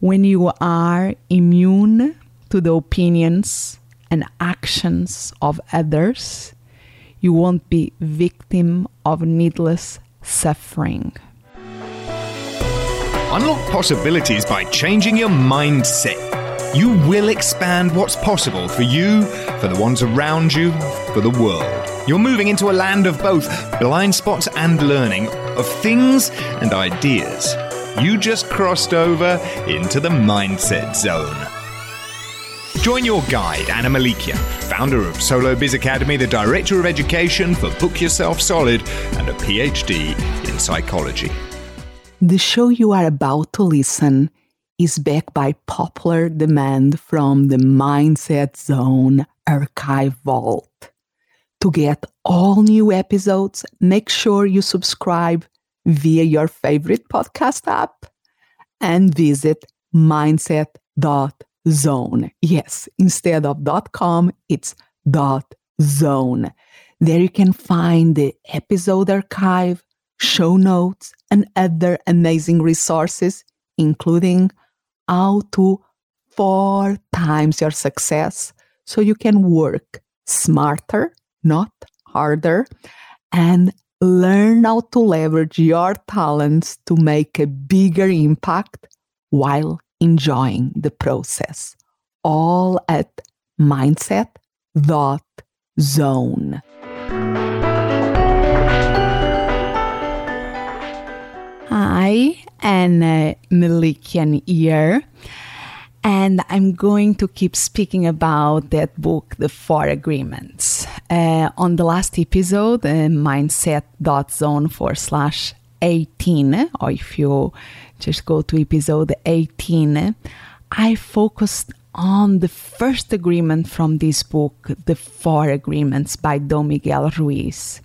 when you are immune to the opinions and actions of others, you won't be victim of needless suffering. Unlock possibilities by changing your mindset. You will expand what's possible for you, for the ones around you, for the world. You're moving into a land of both blind spots and learning, of things and ideas. You just crossed over into the Mindset Zone. Join your guide, Anna Melikian, founder of Solo Biz Academy, the director of education for Book Yourself Solid, and a PhD in psychology. The show you are about to listen is backed by popular demand from the Mindset Zone archive vault. To get all new episodes, make sure you subscribe via your favorite podcast app and visit mindset.zone. Yes, instead of .com, it's .zone. There you can find the episode archive, show notes, and other amazing resources, including how to 4 times your success so you can work smarter, not harder, and learn how to leverage your talents to make a bigger impact while enjoying the process. All at mindset.zone. Hi, Anna Melikian here. And I'm going to keep speaking about that book, The Four Agreements. On the last episode, mindset.zone/18, or if you just go to episode 18, I focused on the first agreement from this book, The Four Agreements by Don Miguel Ruiz.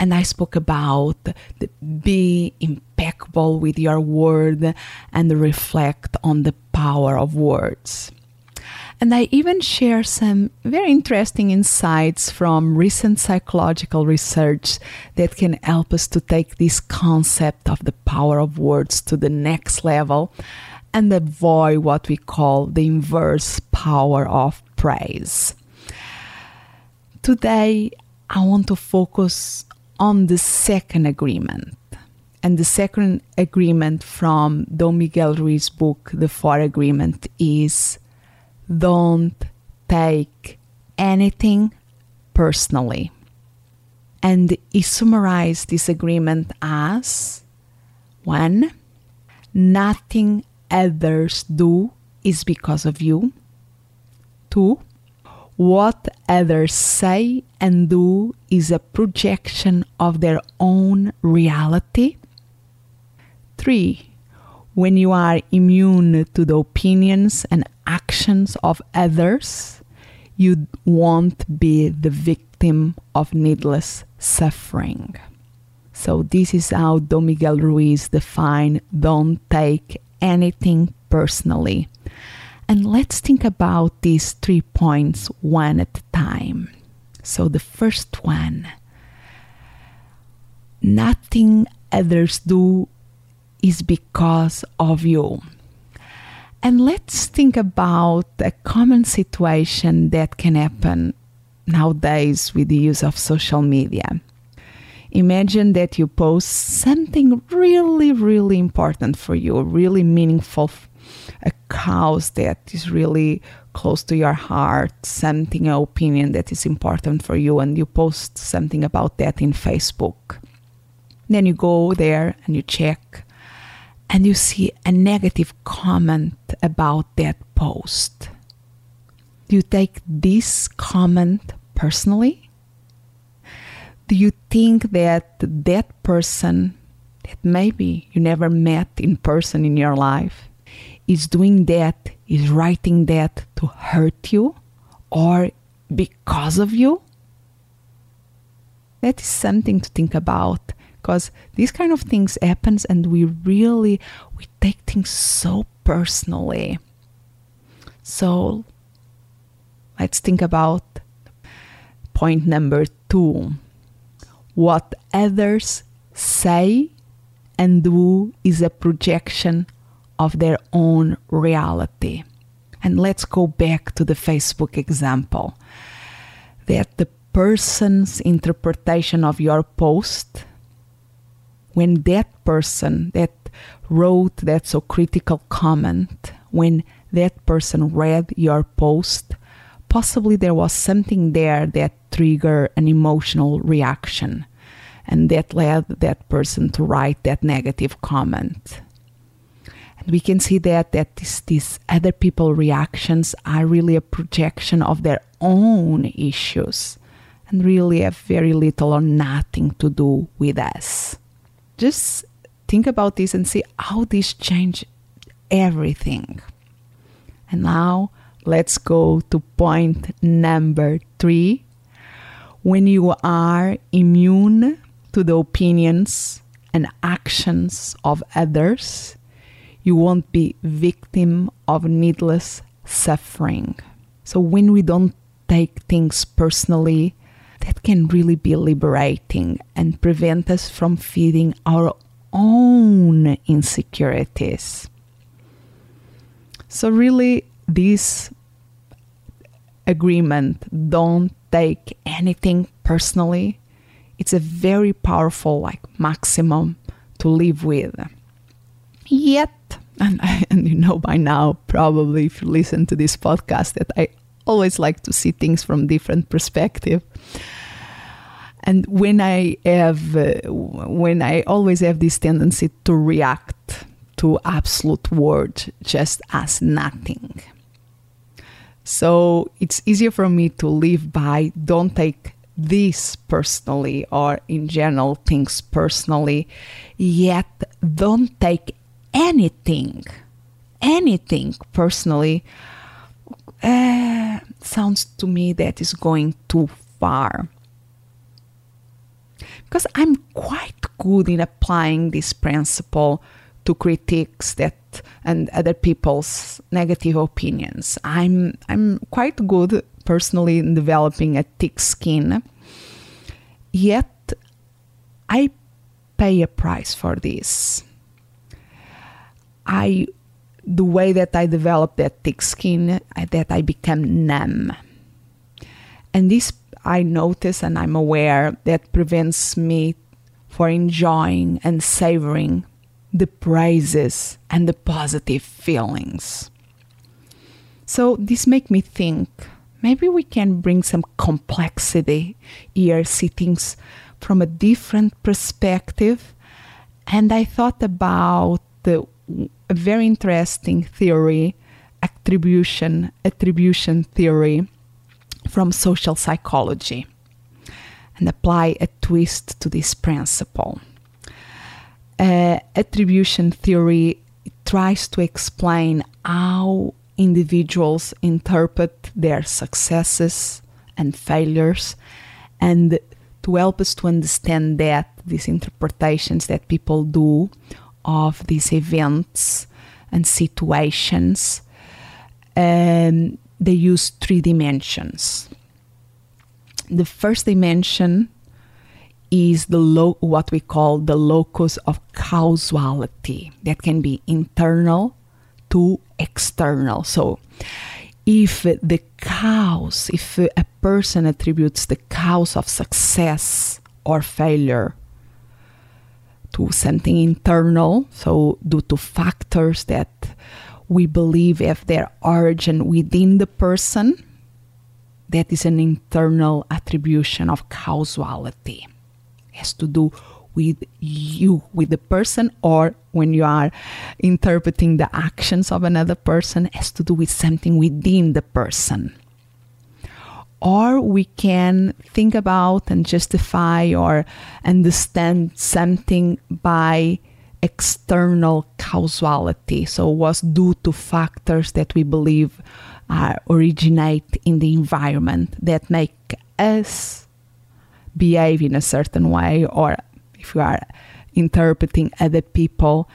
And I spoke about the be impeccable with your word and reflect on the power of words. And I even share some very interesting insights from recent psychological research that can help us to take this concept of the power of words to the next level and avoid what we call the inverse power of praise. Today, I want to focus on the second agreement. And the second agreement from Don Miguel Ruiz's book, The Four Agreements, is don't take anything personally. And he summarized this agreement as 1. Nothing others do is because of you. 2. What others say and do is a projection of their own reality. 3. When you are immune to the opinions and actions of others, you won't be the victim of needless suffering. So this is how Don Miguel Ruiz defined don't take anything personally. And let's think about these 3 points one at a time. So the first one, nothing others do is because of you. And let's think about a common situation that can happen nowadays with the use of social media. Imagine that you post something really, really important for you, really meaningful, a cause that is really close to your heart, something, an opinion that is important for you, and you post something about that in Facebook. Then you go there and you check, and you see a negative comment about that post. Do you take this comment personally? Do you think that that person that maybe you never met in person in your life is doing that, is writing that to hurt you or because of you? That is something to think about, because these kind of things happens and we take things so personally. So let's think about point number 2. What others say and do is a projection of their own reality. And let's go back to the Facebook example, that the person's interpretation of your post, when that person that wrote that so critical comment, when that person read your post, possibly there was something there that triggered an emotional reaction, and that led that person to write that negative comment. And we can see that these other people's reactions are really a projection of their own issues and really have very little or nothing to do with us. Just think about this and see how this changes everything. And now let's go to point number 3. When you are immune to the opinions and actions of others, you won't be victim of needless suffering. So when we don't take things personally, that can really be liberating and prevent us from feeding our own insecurities. So really, this agreement, don't take anything personally, it's a very powerful maximum to live with. Yet, and you know by now, probably if you listen to this podcast, that I always like to see things from different perspective. And when I always have this tendency to react to absolute words just as nothing. So it's easier for me to live by don't take this personally, or in general things personally, yet don't take anything personally. Sounds to me that is going too far. Because I'm quite good in applying this principle to critiques that and other people's negative opinions. I'm quite good personally in developing a thick skin. Yet I pay a price for this. The way that I develop that thick skin, that I become numb. And this I notice and I'm aware that prevents me from enjoying and savoring the praises and the positive feelings. So this makes me think, maybe we can bring some complexity here, see things from a different perspective. And I thought about a very interesting theory, attribution theory from social psychology, and apply a twist to this principle. Attribution theory tries to explain how individuals interpret their successes and failures, and to help us to understand that these interpretations that people do of these events and situations, they use 3 dimensions. The first dimension is what we call the locus of causality, that can be internal to external. So if a person attributes the cause of success or failure to something internal, so due to factors that we believe have their origin within the person, that is an internal attribution of causality. It has to do with you, with the person, or when you are interpreting the actions of another person, it has to do with something within the person. Or we can think about and justify or understand something by external causality. So what's due to factors that we believe originate in the environment that make us behave in a certain way, or if you are interpreting other people,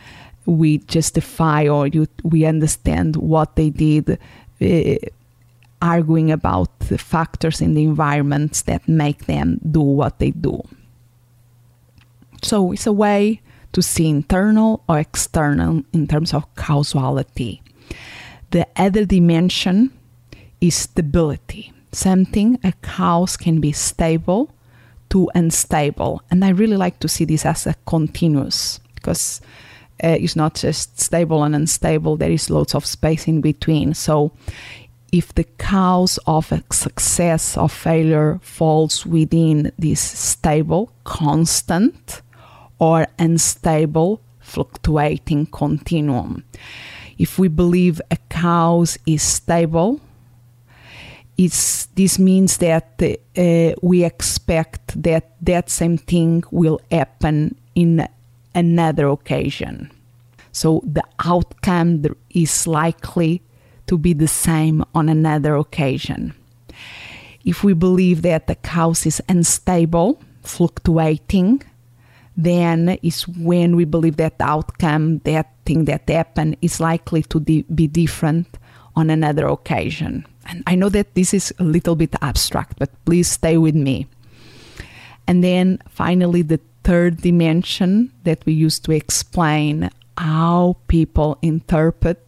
we justify or we understand what they did, arguing about the factors in the environments that make them do what they do. So it's a way to see internal or external in terms of causality. The other dimension is stability. Something, a cause can be stable to unstable. And I really like to see this as a continuous, because it's not just stable and unstable. There is loads of space in between. So if the cause of a success or failure falls within this stable, constant, or unstable, fluctuating continuum. If we believe a cause is stable, this means that we expect that same thing will happen in another occasion. So the outcome is likely to be the same on another occasion. If we believe that the cause is unstable, fluctuating, then is when we believe that the outcome, that thing that happened, is likely to be different on another occasion. And I know that this is a little bit abstract, but please stay with me. And then finally, the third dimension that we use to explain how people interpret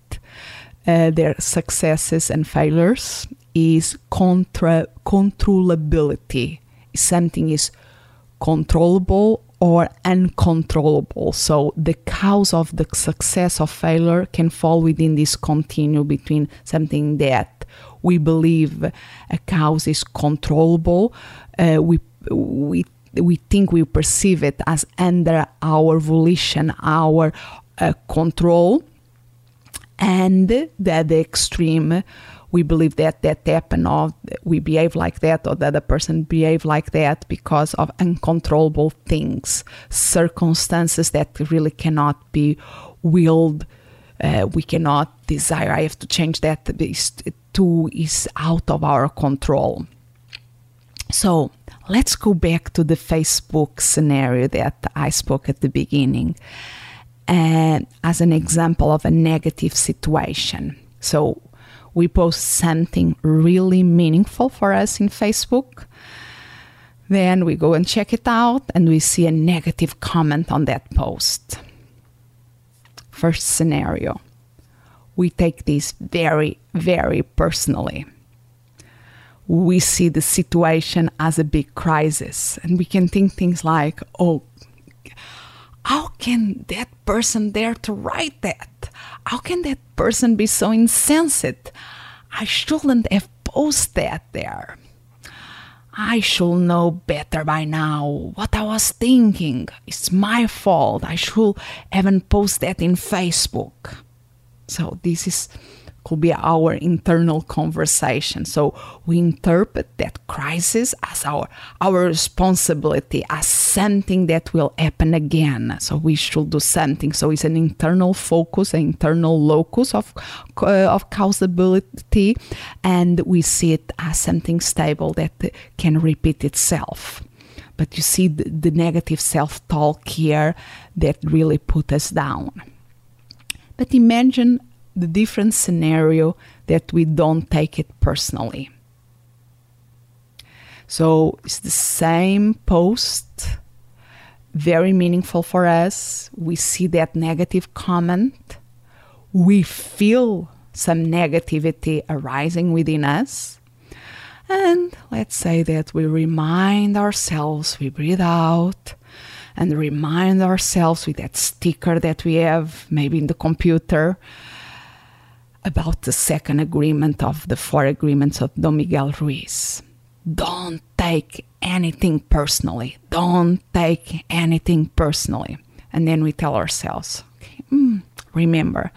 their successes and failures is controllability. Something is controllable or uncontrollable. So the cause of the success or failure can fall within this continuum between something that we believe a cause is controllable, we think we perceive it as under our volition, our control, and that the extreme, we believe that happened, or we behave like that, or the other person behave like that because of uncontrollable things, circumstances that really cannot be willed. We cannot desire. I have to change that. Too is out of our control. So let's go back to the Facebook scenario that I spoke at the beginning as an example of a negative situation. So we post something really meaningful for us in Facebook. Then we go and check it out and we see a negative comment on that post. First scenario, we take this very, very personally. We see the situation as a big crisis, and we can think things like, oh, how can that person dare to write that? How can that person be so insensate? I shouldn't have posted that there. I should know better by now what I was thinking. It's my fault. I should haven't posted that in Facebook. So this could be our internal conversation. So we interpret that crisis as our responsibility, as something that will happen again. So we should do something. So it's an internal focus, an internal locus of causality, and we see it as something stable that can repeat itself. But you see the negative self-talk here that really put us down. But imagine the different scenario that we don't take it personally. So it's the same post, very meaningful for us. We see that negative comment. We feel some negativity arising within us. And let's say that we remind ourselves, we breathe out, and remind ourselves with that sticker that we have, maybe in the computer, about the second agreement of the Four Agreements of Don Miguel Ruiz. Don't take anything personally. Don't take anything personally. And then we tell ourselves, okay, remember,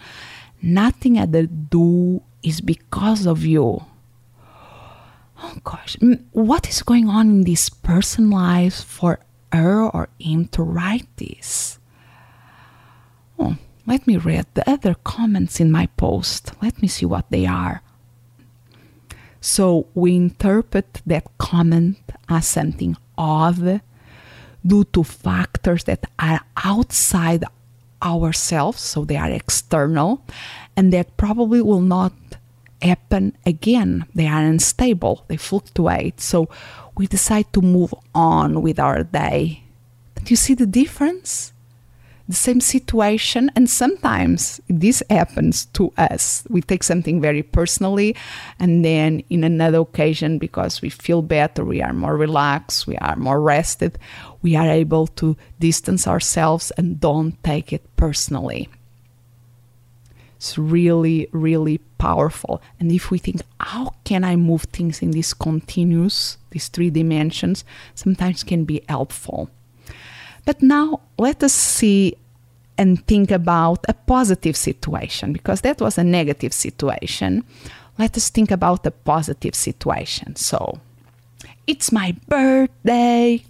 nothing I do is because of you. Oh gosh, what is going on in this person's life for her or him to write this? Oh, let me read the other comments in my post. Let me see what they are. So we interpret that comment as something odd due to factors that are outside ourselves, so they are external, and that probably will not happen again. They are unstable, they fluctuate. So we decide to move on with our day. But you see the difference? the same situation. And sometimes this happens to us. We take something very personally, and then in another occasion, because we feel better, we are more relaxed, we are more rested, we are able to distance ourselves and don't take it personally. It's really, really powerful. And if we think, how can I move things in these continuous, these three dimensions, sometimes can be helpful. But now let us see and think about a positive situation, because that was a negative situation. Let us think about a positive situation. So, it's my birthday.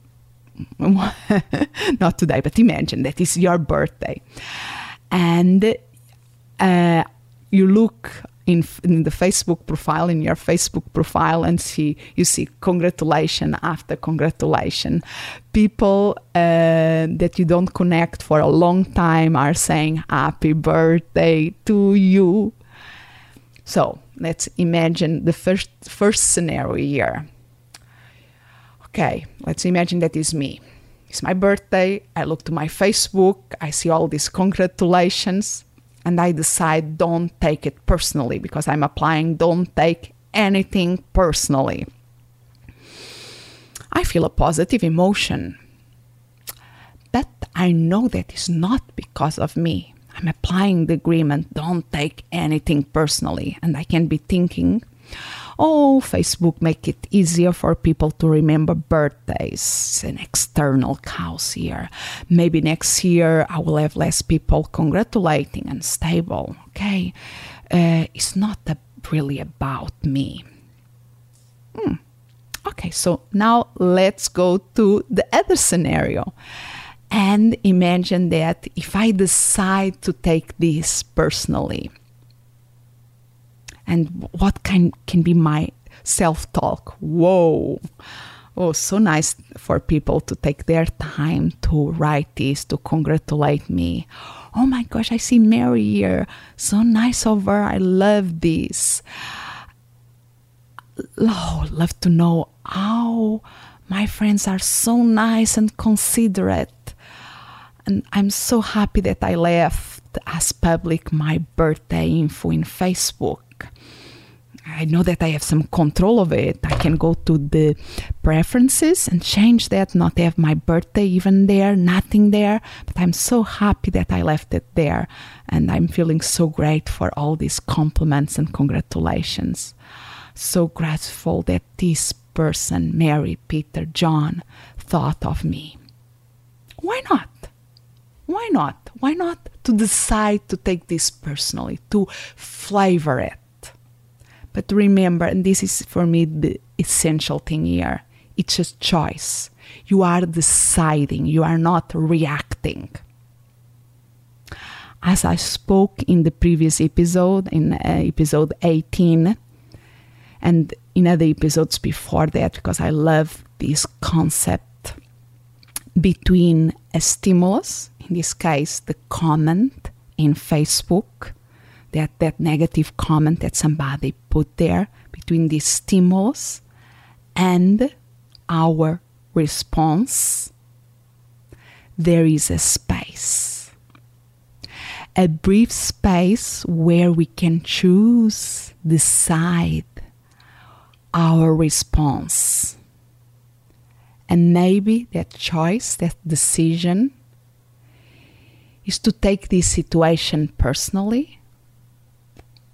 Not today, but imagine that it's your birthday. And you look in the Facebook profile, in your Facebook profile, and you see congratulation after congratulation. People that you don't connect for a long time are saying happy birthday to you. So let's imagine the first scenario here. Okay, let's imagine that is me. It's my birthday. I look to my Facebook. I see all these congratulations. And I decide, don't take it personally, because I'm applying, don't take anything personally. I feel a positive emotion, but I know that it's not because of me. I'm applying the agreement, don't take anything personally. And I can be thinking, oh, Facebook make it easier for people to remember birthdays. It's an external cause here. Maybe next year I will have less people congratulating and stable. Okay, it's not really about me. Okay, so now let's go to the other scenario. And imagine that if I decide to take this personally, and what can be my self-talk? Whoa. Oh, so nice for people to take their time to write this, to congratulate me. Oh my gosh, I see Mary here. So nice of her. I love this. Oh, love to know how my friends are so nice and considerate. And I'm so happy that I left as public my birthday info in Facebook. I know that I have some control of it. I can go to the preferences and change that, not have my birthday even there, nothing there. But I'm so happy that I left it there. And I'm feeling so great for all these compliments and congratulations. So grateful that this person, Mary, Peter, John, thought of me. Why not? Why not? Why not to decide to take this personally, to flavor it? But remember, and this is for me the essential thing here, it's a choice. You are deciding, you are not reacting. As I spoke in the previous episode, in episode 18, and in other episodes before that, because I love this concept between a stimulus, in this case, the comment in Facebook, that negative comment that somebody put there, between these stimulus and our response, there is a space. A brief space where we can choose, decide our response. And maybe that choice, that decision, is to take this situation personally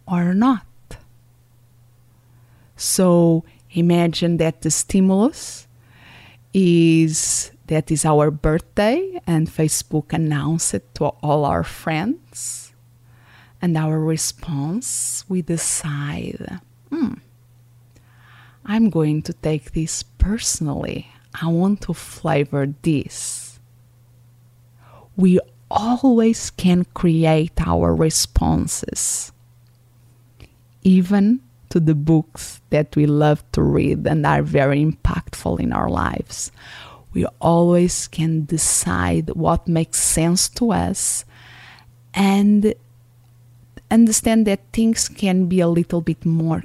or not. So imagine that the stimulus is that is our birthday and Facebook announced it to all our friends, and our response, we decide, I'm going to take this personally. I want to flavor this. We always can create our responses, even to the books that we love to read and are very impactful in our lives. We always can decide what makes sense to us and understand that things can be a little bit more,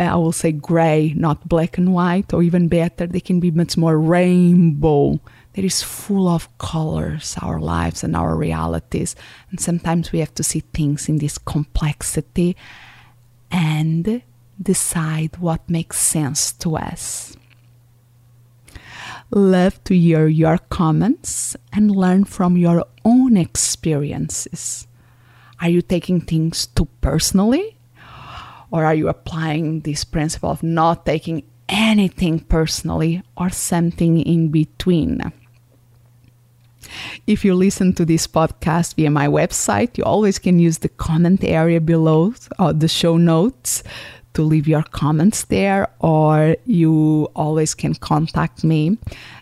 I will say gray, not black and white, or even better, they can be much more rainbow that is full of colors, our lives and our realities. And sometimes we have to see things in this complexity and decide what makes sense to us. Love to hear your comments and learn from your own experiences. Are you taking things too personally? Or are you applying this principle of not taking anything personally, or something in between? If you listen to this podcast via my website, you always can use the comment area below or the show notes to leave your comments there, or you always can contact me.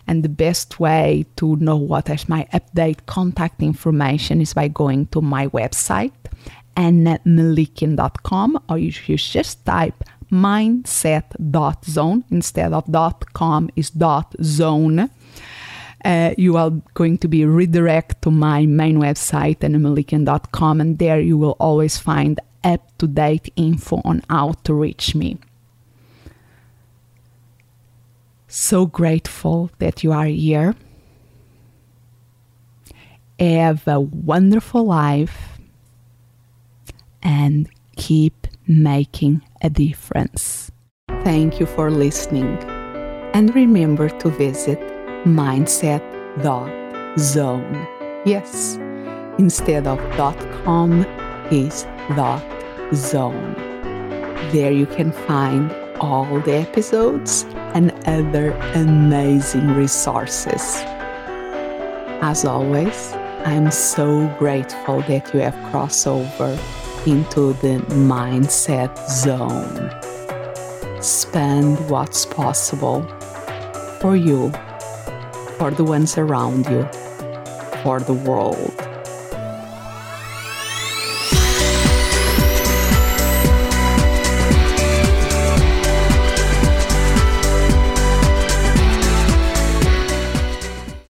And the best way to know what is my update contact information is by going to my website, annamelikian.com, or if you just type mindset.zone instead of .com is .zone. You are going to be redirected to my main website, annamelikian.com, and there you will always find up-to-date info on how to reach me. So grateful that you are here. Have a wonderful life and keep making a difference. Thank you for listening, and remember to visit mindset.zone. Yes, instead of .com is .zone. There you can find all the episodes and other amazing resources. As always, I'm so grateful that you have crossed over into the mindset zone. Spend what's possible for you, for the ones around you, for the world.